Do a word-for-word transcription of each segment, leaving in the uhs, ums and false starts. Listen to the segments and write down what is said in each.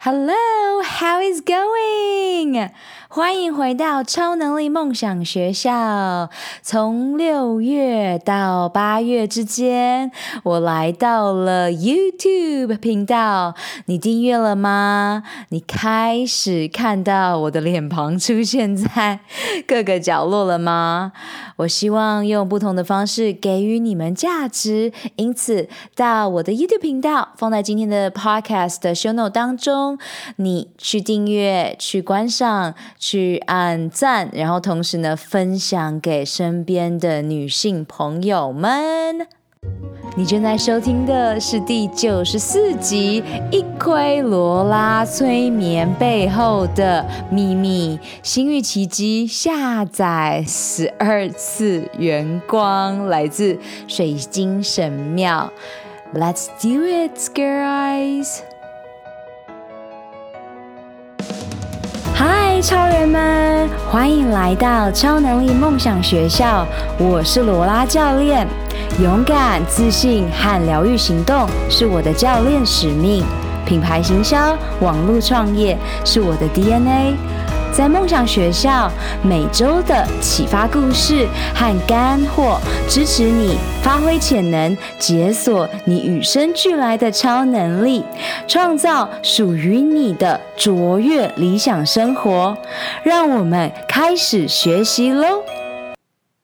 Hello, how is going? 欢迎回到超能力梦想学校。从六月到八月之间，我来到了 YouTube 频道。你订阅了吗？你开始看到我的脸庞出现在各个角落了吗？我希望用不同的方式给予你们价值，因此到我的 YouTube 频道，放在今天的 Podcast 的 show note 当中，你去订阅，去观赏，去按赞，然后同时呢分享给身边的女性朋友们。你正在收听的是第九十四集《一窥罗拉催眠背后的秘密》，星域奇迹下载十二次元光，来自水晶神庙。 Let's do it, girls!嗨，超人们，欢迎来到超能力梦想学校，我是罗拉教练。勇敢、自信和疗愈行动是我的教练使命，品牌行销、网络创业是我的 D N A。在梦想学校，每周的启发故事和干货，支持你发挥潜能，解锁你与生俱来的超能力，创造属于你的卓越理想生活。让我们开始学习咯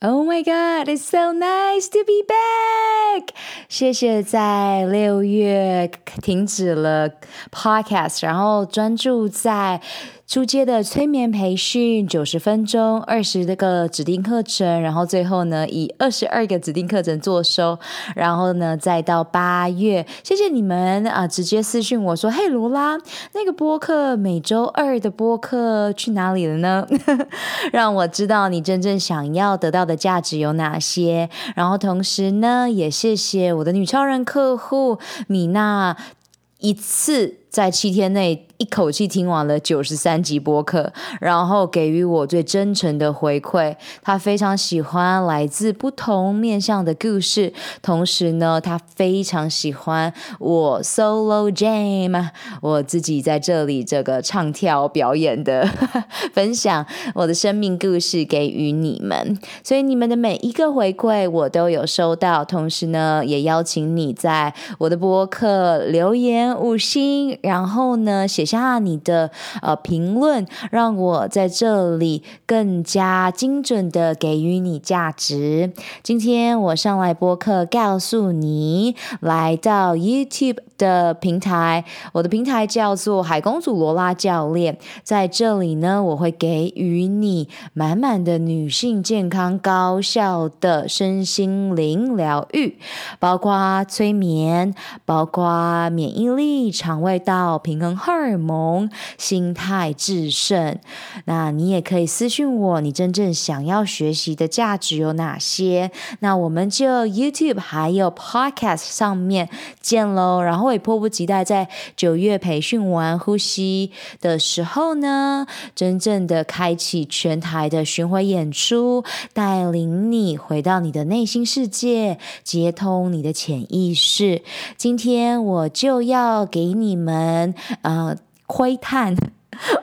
！Oh my god, it's so nice to be back! 谢谢在六月停止了 podcast, 然后专注在初阶的催眠培训九十分钟二十个指定课程，然后最后呢以二十二个指定课程做收，然后呢再到八月。谢谢你们啊、呃、直接私讯我说，嘿罗拉，那个播客每周二的播客去哪里了呢？让我知道你真正想要得到的价值有哪些。然后同时呢，也谢谢我的女超人客户米娜，一次在七天内一口气听完了九十三集播客，然后给予我最真诚的回馈。她非常喜欢来自不同面向的故事，同时呢，她非常喜欢我 solo jam， 我自己在这里这个唱跳表演的分享我的生命故事给予你们。所以你们的每一个回馈我都有收到，同时呢，也邀请你在我的播客留言五星，然后呢，写下你的呃评论，让我在这里更加精准的给予你价值。今天我上来播客告诉你，来到 YouTube 的平台，我的平台叫做海公主罗拉教练。在这里呢，我会给予你满满的女性健康高效的身心灵疗愈，包括催眠，包括免疫力、肠胃道平衡、荷尔蒙、心态、制胜。那你也可以私讯我，你真正想要学习的价值有哪些。那我们就 YouTube 还有 Podcast 上面见咯。然后也迫不及待在九月培训完呼吸的时候呢，真正的开启全台的巡回演出，带领你回到你的内心世界，接通你的潜意识。今天我就要给你们呃，窥探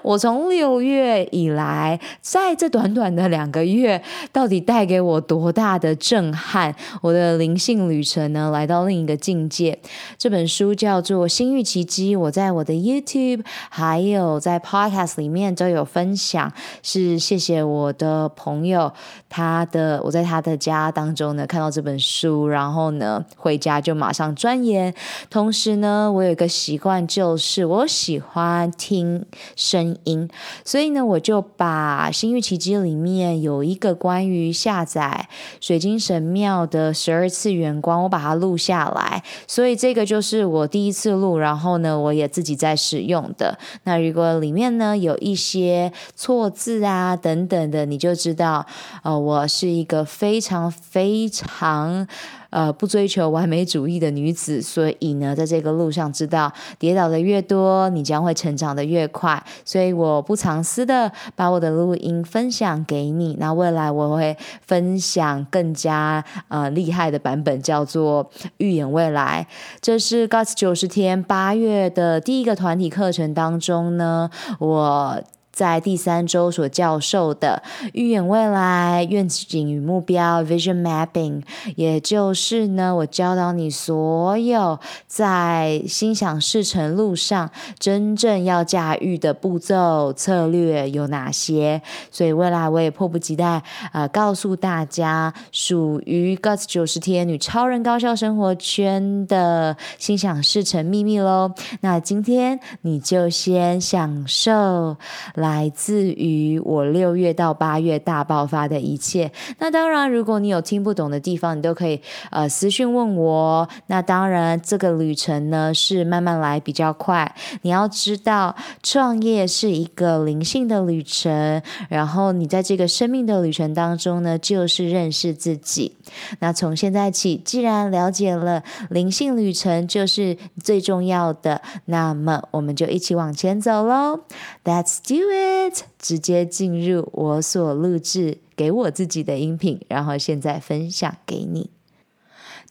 我从六月以来，在这短短的两个月，到底带给我多大的震撼？我的灵性旅程呢，来到另一个境界。这本书叫做《星域奇迹》，我在我的 YouTube 还有在 Podcast 里面都有分享。是谢谢我的朋友，他的我在他的家当中呢看到这本书，然后呢回家就马上钻研。同时呢，我有一个习惯，就是我喜欢听声音，所以呢，我就把《星域奇迹》里面有一个关于下载水晶神庙的十二次元光，我把它录下来。所以这个就是我第一次录，然后呢，我也自己在使用的。那如果里面呢有一些错字啊等等的，你就知道，呃，我是一个非常非常呃不追求完美主义的女子，所以呢在这个路上知道跌倒的越多，你将会成长的越快，所以我不藏私的把我的录音分享给你。那未来我会分享更加呃厉害的版本，叫做预演未来。这是 G U T S 九十天八月的第一个团体课程当中呢，我在第三周所教授的预演未来愿景与目标 Vision Mapping， 也就是呢我教导你所有在心想事成路上真正要驾驭的步骤策略有哪些。所以未来我也迫不及待呃，告诉大家属于 G U T S 九十天女超人高效生活圈的心想事成秘密咯。那今天你就先享受来自于我六月到八月大爆发的一切。那当然如果你有听不懂的地方，你都可以呃私讯问我。那当然这个旅程呢是慢慢来比较快，你要知道创业是一个灵性的旅程，然后你在这个生命的旅程当中呢就是认识自己。那从现在起既然了解了灵性旅程就是最重要的，那么我们就一起往前走咯。 That's do it， 直接进入我所录制给我自己的音频，然后现在分享给你。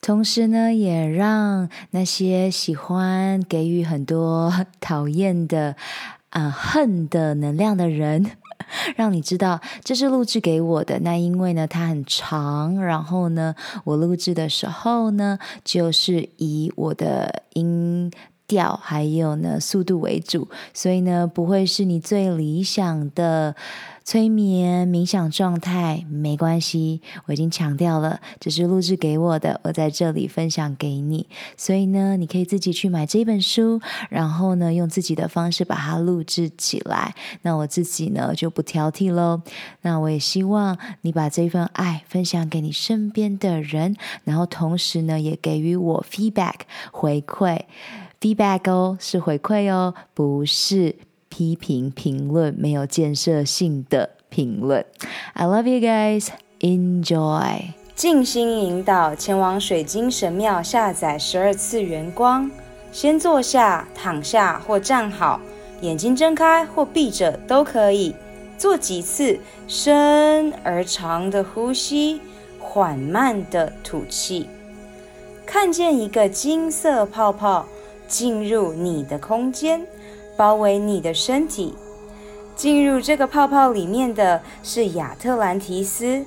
同时呢也让那些喜欢给予很多讨厌的、呃、恨的能量的人让你知道这是录制给我的。那因为呢它很长，然后呢我录制的时候呢就是以我的音调还有呢速度为主，所以呢不会是你最理想的催眠冥想状态，没关系，我已经强调了这是录制给我的，我在这里分享给你。所以呢你可以自己去买这本书，然后呢用自己的方式把它录制起来，那我自己呢就不挑剔咯。那我也希望你把这份爱分享给你身边的人，然后同时呢也给予我 feedback 回馈， feedback 哦是回馈哦，不是批评评论，没有建设性的评论。 I love you guys, enjoy。 静心引导前往水晶神庙，下载十二次元光。先坐下、躺下或站好，眼睛睁开或闭着都可以。做几次深而长的呼吸，缓慢的吐气。看见一个金色泡泡进入你的空间，包围你的身体。进入这个泡泡里面的是亚特兰提斯，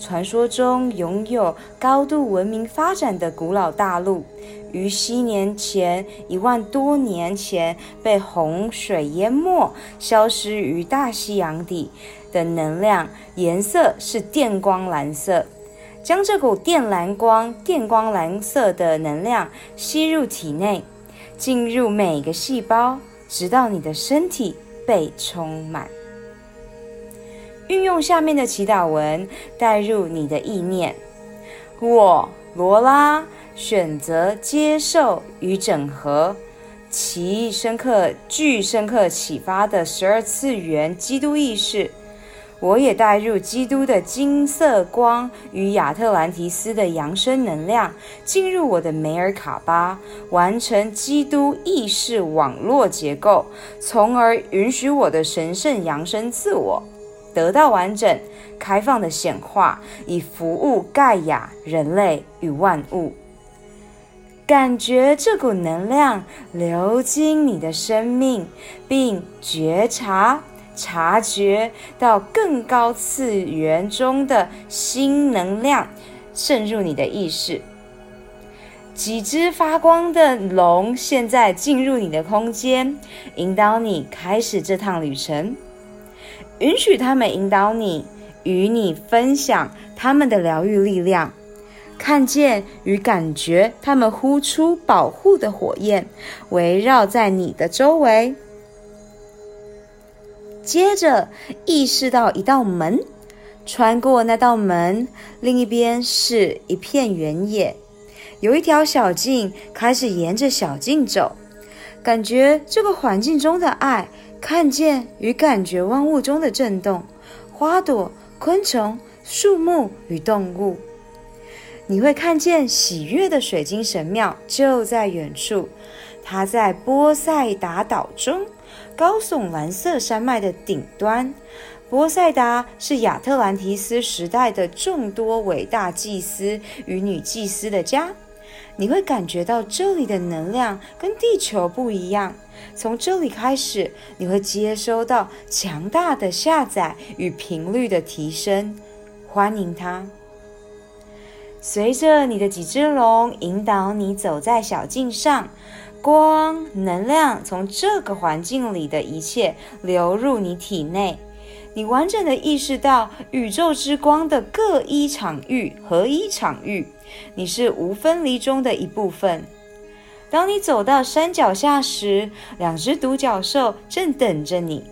传说中拥有高度文明发展的古老大陆，于西年前一万多年前被洪水淹没，消失于大西洋底的能量颜色是电光蓝色。将这股电蓝光电光蓝色的能量吸入体内，进入每个细胞，直到你的身体被充满。运用下面的祈祷文带入你的意念：我罗拉选择接受与整合其深刻具深刻启发的十二次元基督意识，我也带入基督的金色光与亚特兰提斯的扬升能量，进入我的梅尔卡巴，完成基督意识网络结构，从而允许我的神圣扬升自我得到完整开放的显化，以服务盖亚、人类与万物。感觉这股能量流经你的生命，并觉察察觉到更高次元中的新能量渗入你的意识。几只发光的龙现在进入你的空间，引导你开始这趟旅程。允许他们引导你，与你分享他们的疗愈力量。看见与感觉他们呼出保护的火焰，围绕在你的周围。接着意识到一道门，穿过那道门，另一边是一片原野，有一条小径，开始沿着小径走。感觉这个环境中的爱，看见与感觉万物中的震动，花朵、昆虫、树木与动物。你会看见喜悦的水晶神庙就在远处，它在波塞达岛中高耸蓝色山脉的顶端。波塞达是亚特兰提斯时代的众多伟大祭司与女祭司的家。你会感觉到这里的能量跟地球不一样，从这里开始，你会接收到强大的下载与频率的提升，欢迎它。随着你的几只龙引导你走在小径上，光能量从这个环境里的一切流入你体内，你完整的意识到宇宙之光的各一场域合一场域，你是无分离中的一部分。当你走到山脚下时，两只独角兽正等着你，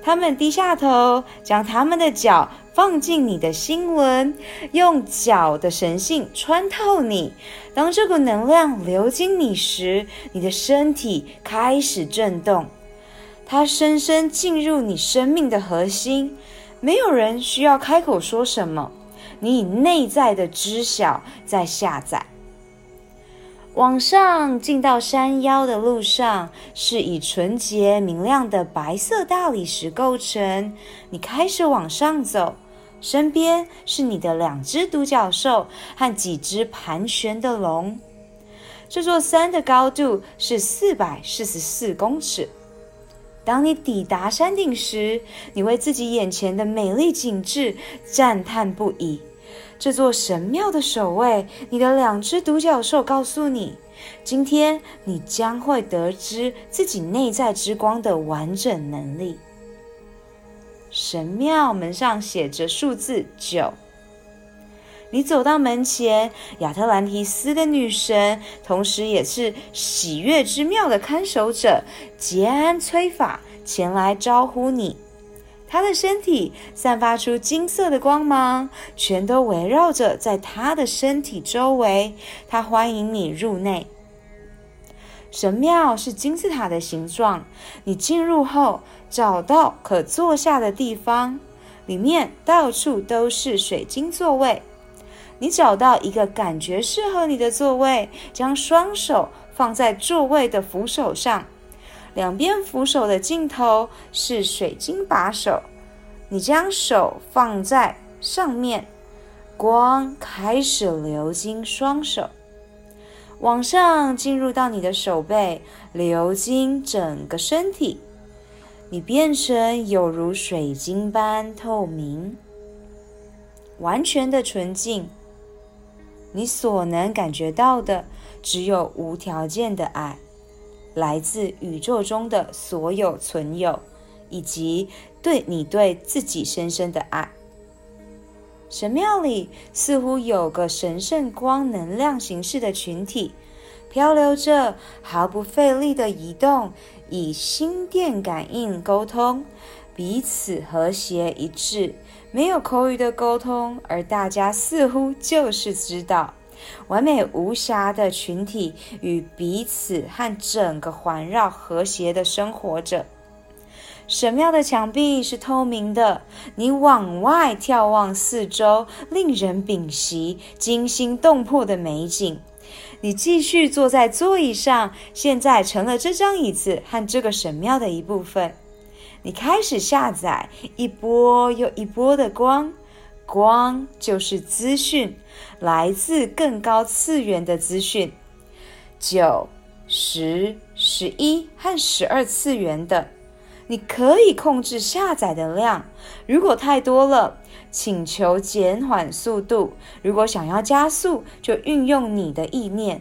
它们低下头，将它们的脚放进你的心轮，用脚的神性穿透你。当这股能量流经你时，你的身体开始震动，它深深进入你生命的核心。没有人需要开口说什么，你以内在的知晓在下载。往上进到山腰的路上，是以纯洁明亮的白色大理石构成。你开始往上走，身边是你的两只独角兽和几只盘旋的龙。这座山的高度是四百四十四公尺。当你抵达山顶时，你为自己眼前的美丽景致赞叹不已。这座神庙的守卫，你的两只独角兽告诉你，今天你将会得知自己内在之光的完整能力。神庙门上写着数字九。你走到门前，亚特兰提斯的女神，同时也是喜悦之庙的看守者杰安崔法前来招呼你。她的身体散发出金色的光芒，全都围绕着在她的身体周围，她欢迎你入内。神庙是金字塔的形状，你进入后找到可坐下的地方，里面到处都是水晶座位。你找到一个感觉适合你的座位，将双手放在座位的扶手上，两边扶手的尽头是水晶把手，你将手放在上面，光开始流经双手，往上进入到你的手背，流经整个身体，你变成有如水晶般透明，完全的纯净。你所能感觉到的只有无条件的爱，来自宇宙中的所有存有，以及对你对自己深深的爱。神庙里似乎有个神圣光能量形式的群体，漂流着，毫不费力的移动，以心电感应沟通，彼此和谐一致，没有口语的沟通，而大家似乎就是知道，完美无瑕的群体与彼此和整个环绕和谐的生活着。神庙的墙壁是透明的，你往外眺望四周，令人屏息、惊心动魄的美景。你继续坐在座椅上，现在成了这张椅子和这个神庙的一部分。你开始下载一波又一波的光，光就是资讯，来自更高次元的资讯，九、十、十一和十二次元的。你可以控制下载的量，如果太多了，请求减缓速度；如果想要加速，就运用你的意念。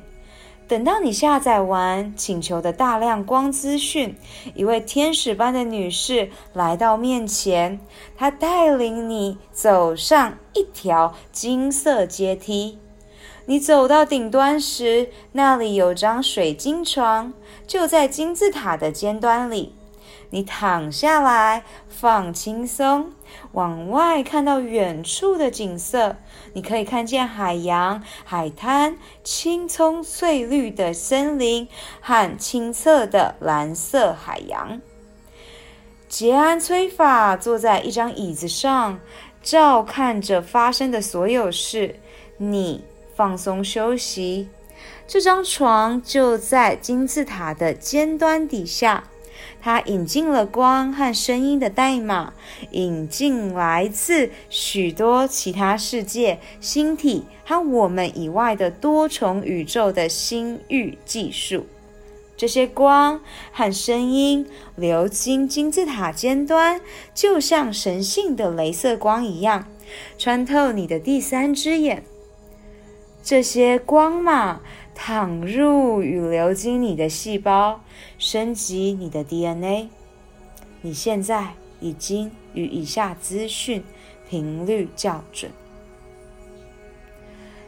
等到你下载完请求的大量光资讯，一位天使般的女士来到面前，她带领你走上一条金色阶梯。你走到顶端时，那里有张水晶床，就在金字塔的尖端里。你躺下来，放轻松，往外看到远处的景色，你可以看见海洋、海滩、青葱翠绿的森林和清澈的蓝色海洋。杰安崔法坐在一张椅子上，照看着发生的所有事，你放松休息。这张床就在金字塔的尖端底下，它引进了光和声音的代码，引进来自许多其他世界、星体和我们以外的多重宇宙的星域技术。这些光和声音流经金字塔尖端，就像神性的雷射光一样，穿透你的第三只眼。这些光码淌入与流经你的细胞，升级你的 D N A。 你现在已经与以下资讯频率校准。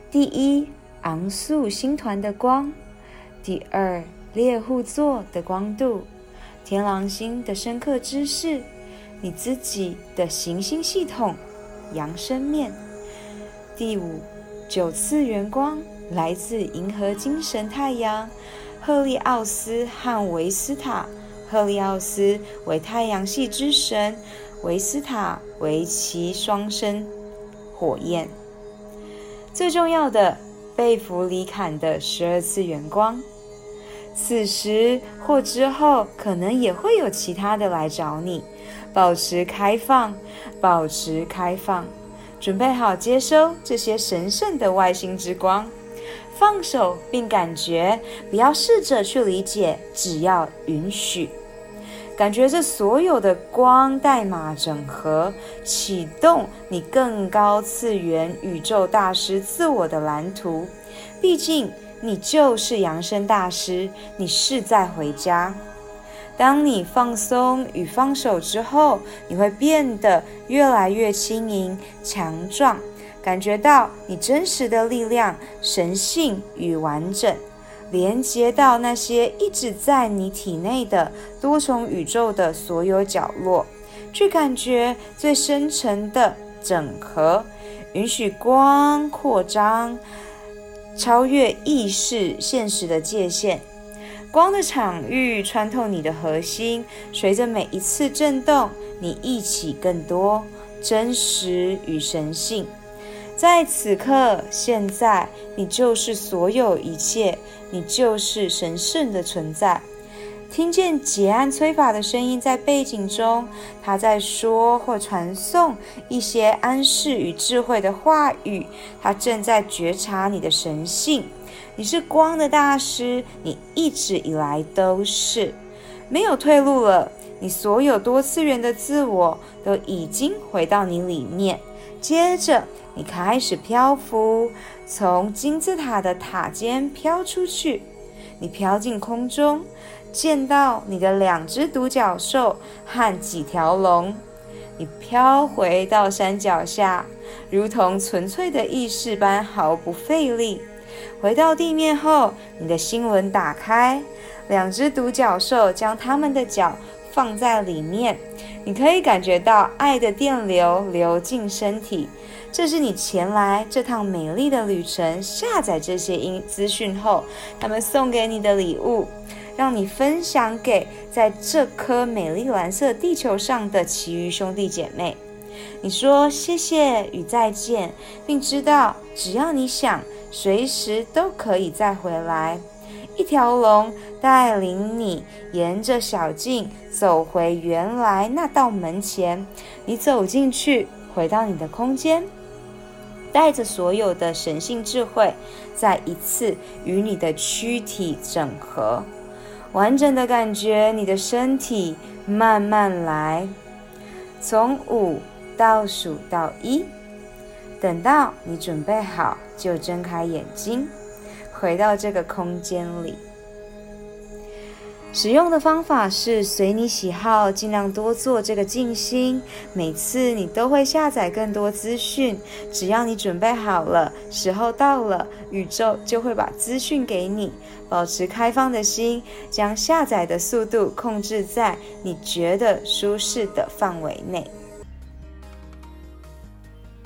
第一，昂宿星团的光；第二，猎户座的光度，天狼星的深刻知识，你自己的行星系统扬声面。第五，九次元光，来自银河精神太阳，赫利奥斯和维斯塔。赫利奥斯为太阳系之神，维斯塔为其双生火焰。最重要的，贝弗里坎的十二次元光。此时或之后，可能也会有其他的来找你，保持开放，保持开放，准备好接收这些神圣的外星之光。放手并感觉，不要试着去理解，只要允许。感觉这所有的光代码整合，启动你更高次元宇宙大师自我的蓝图。毕竟你就是扬声大师，你是在回家。当你放松与放手之后，你会变得越来越轻盈、强壮，感觉到你真实的力量、神性与完整，连接到那些一直在你体内的多重宇宙的所有角落，去感觉最深层的整合，允许光扩张，超越意识现实的界限。光的场域穿透你的核心，随着每一次震动，你忆起更多真实与神性。在此刻现在，你就是所有一切，你就是神圣的存在。听见结案催法的声音在背景中，他在说或传送一些暗示与智慧的话语，他正在觉察你的神性。你是光的大师，你一直以来都是，没有退路了。你所有多次元的自我都已经回到你里面。接着你开始漂浮，从金字塔的塔尖飘出去，你飘进空中，见到你的两只独角兽和几条龙。你飘回到山脚下，如同纯粹的意识般毫不费力。回到地面后，你的心轮打开，两只独角兽将它们的脚放在里面。你可以感觉到爱的电流流进身体。这是你前来这趟美丽的旅程下载这些资讯后，他们送给你的礼物，让你分享给在这颗美丽蓝色地球上的其余兄弟姐妹。你说谢谢与再见，并知道只要你想，随时都可以再回来。一条龙带领你沿着小径走回原来那道门前，你走进去，回到你的空间，带着所有的神性智慧，再一次与你的躯体整合。完整的感觉你的身体，慢慢来，从五倒数到一，等到你准备好就睁开眼睛，回到这个空间里。使用的方法是随你喜好，尽量多做这个静心。每次你都会下载更多资讯，只要你准备好了，时候到了，宇宙就会把资讯给你。保持开放的心，将下载的速度控制在你觉得舒适的范围内。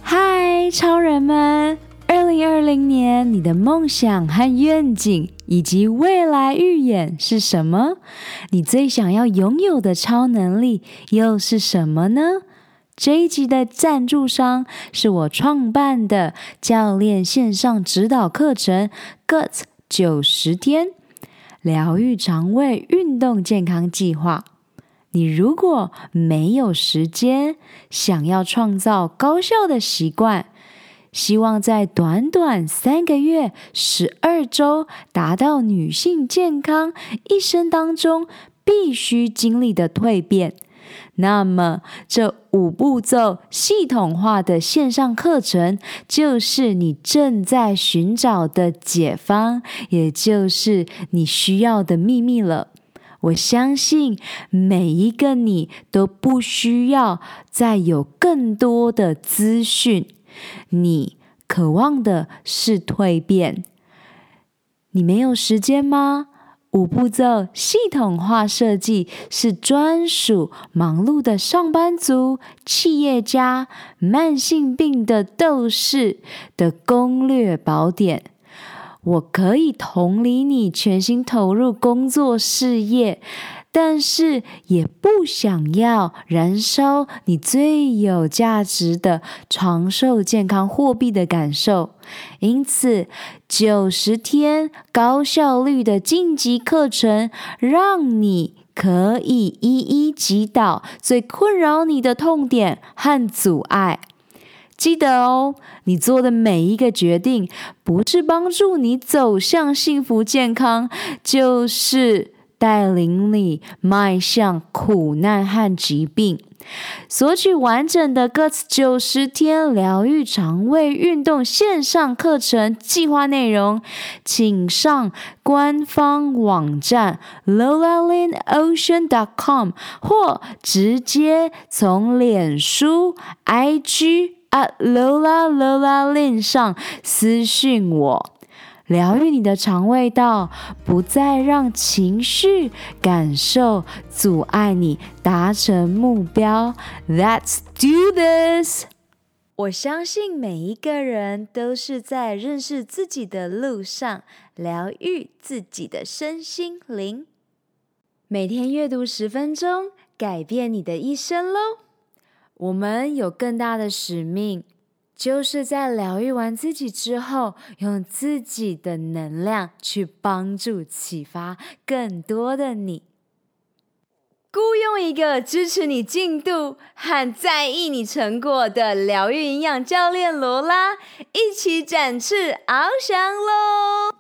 嗨，超人们！二零二零年，你的梦想和愿景以及未来预演是什么？你最想要拥有的超能力又是什么呢？这一集的赞助商是我创办的教练线上指导课程 G U T S 九十天疗愈肠胃运动健康计划。你如果没有时间，想要创造高效的习惯，希望在短短三个月、十二周达到女性健康一生当中必须经历的蜕变，那么这五步骤系统化的线上课程就是你正在寻找的解方，也就是你需要的秘密了。我相信每一个你都不需要再有更多的资讯，你渴望的是蜕变。你没有时间吗？五步骤系统化设计是专属忙碌的上班族、企业家、慢性病的斗士的攻略宝典。我可以同理你全心投入工作事业，但是也不想要燃烧你最有价值的长寿健康货币的感受。因此，九十天高效率的晋级课程，让你可以一一击倒最困扰你的痛点和阻碍。记得哦，你做的每一个决定，不是帮助你走向幸福健康，就是带领你迈向苦难和疾病。索取完整的 G U T S 九十天疗愈肠胃运动线上课程计划内容，请上官方网站 lolalinocean 点 com 或直接从脸书 I G at lola lolalin 上私讯我。疗愈你的肠胃道，不再让情绪感受阻碍你达成目标。 Let's do this。 我相信每一个人都是在认识自己的路上，疗愈自己的身心灵。每天阅读十分钟，改变你的一生咯。我们有更大的使命，就是在疗愈完自己之后，用自己的能量去帮助启发更多的你。雇佣一个支持你进度和在意你成果的疗愈营养教练罗拉，一起展翅翱翔咯。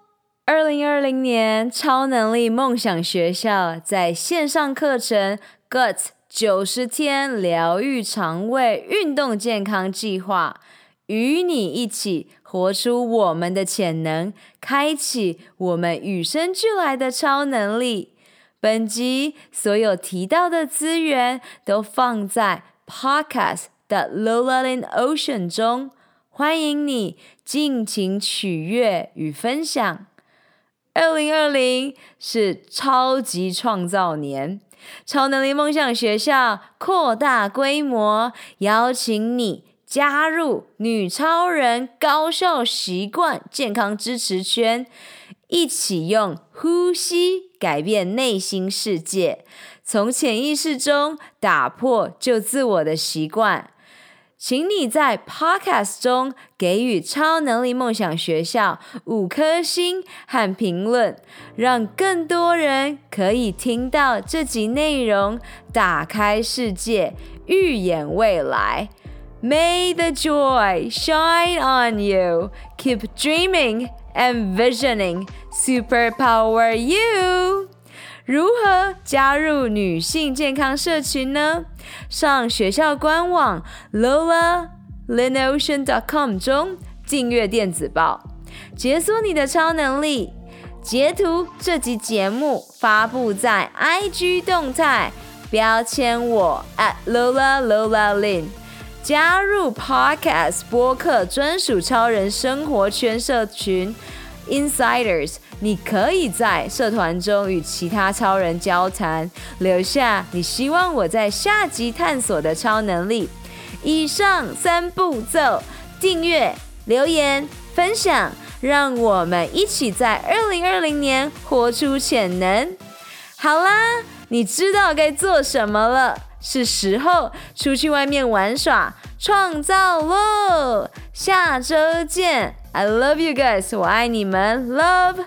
二零二零年超能力梦想学校在线上课程 G U T S九十天疗愈肠胃运动健康计划，与你一起活出我们的潜能，开启我们与生俱来的超能力。本集所有提到的资源都放在 Podcast 的 Lola in Ocean 中，欢迎你尽情取悦与分享。二零二零是超级创造年，超能力梦想学校扩大规模，邀请你加入女超人高效习惯健康支持圈，一起用呼吸改变内心世界，从潜意识中打破旧自我的习惯。请你在 Podcast 中给予超能力梦想学校五颗星和评论，让更多人可以听到这集内容，打开世界，预演未来。 May the joy shine on you. Keep dreaming and visioning. Superpower you. 如何加入女性健康社群呢？上学校官网 lola linocean 点 com 中订阅电子报，解锁你的超能力。截图这集节目发布在 I G 动态，标签我 at lola lola lin。 加入 Podcast 播客专属超人生活圈社群 Insiders， 你可以在社团中与其他超人交谈，留下你希望我在下集探索的超能力。以上三步骤，订阅、留言、分享，让我们一起在二零二零年活出潜能。好啦，你知道该做什么了，是时候出去外面玩耍创造咯。下周见 I love you guys， 我爱你们 Love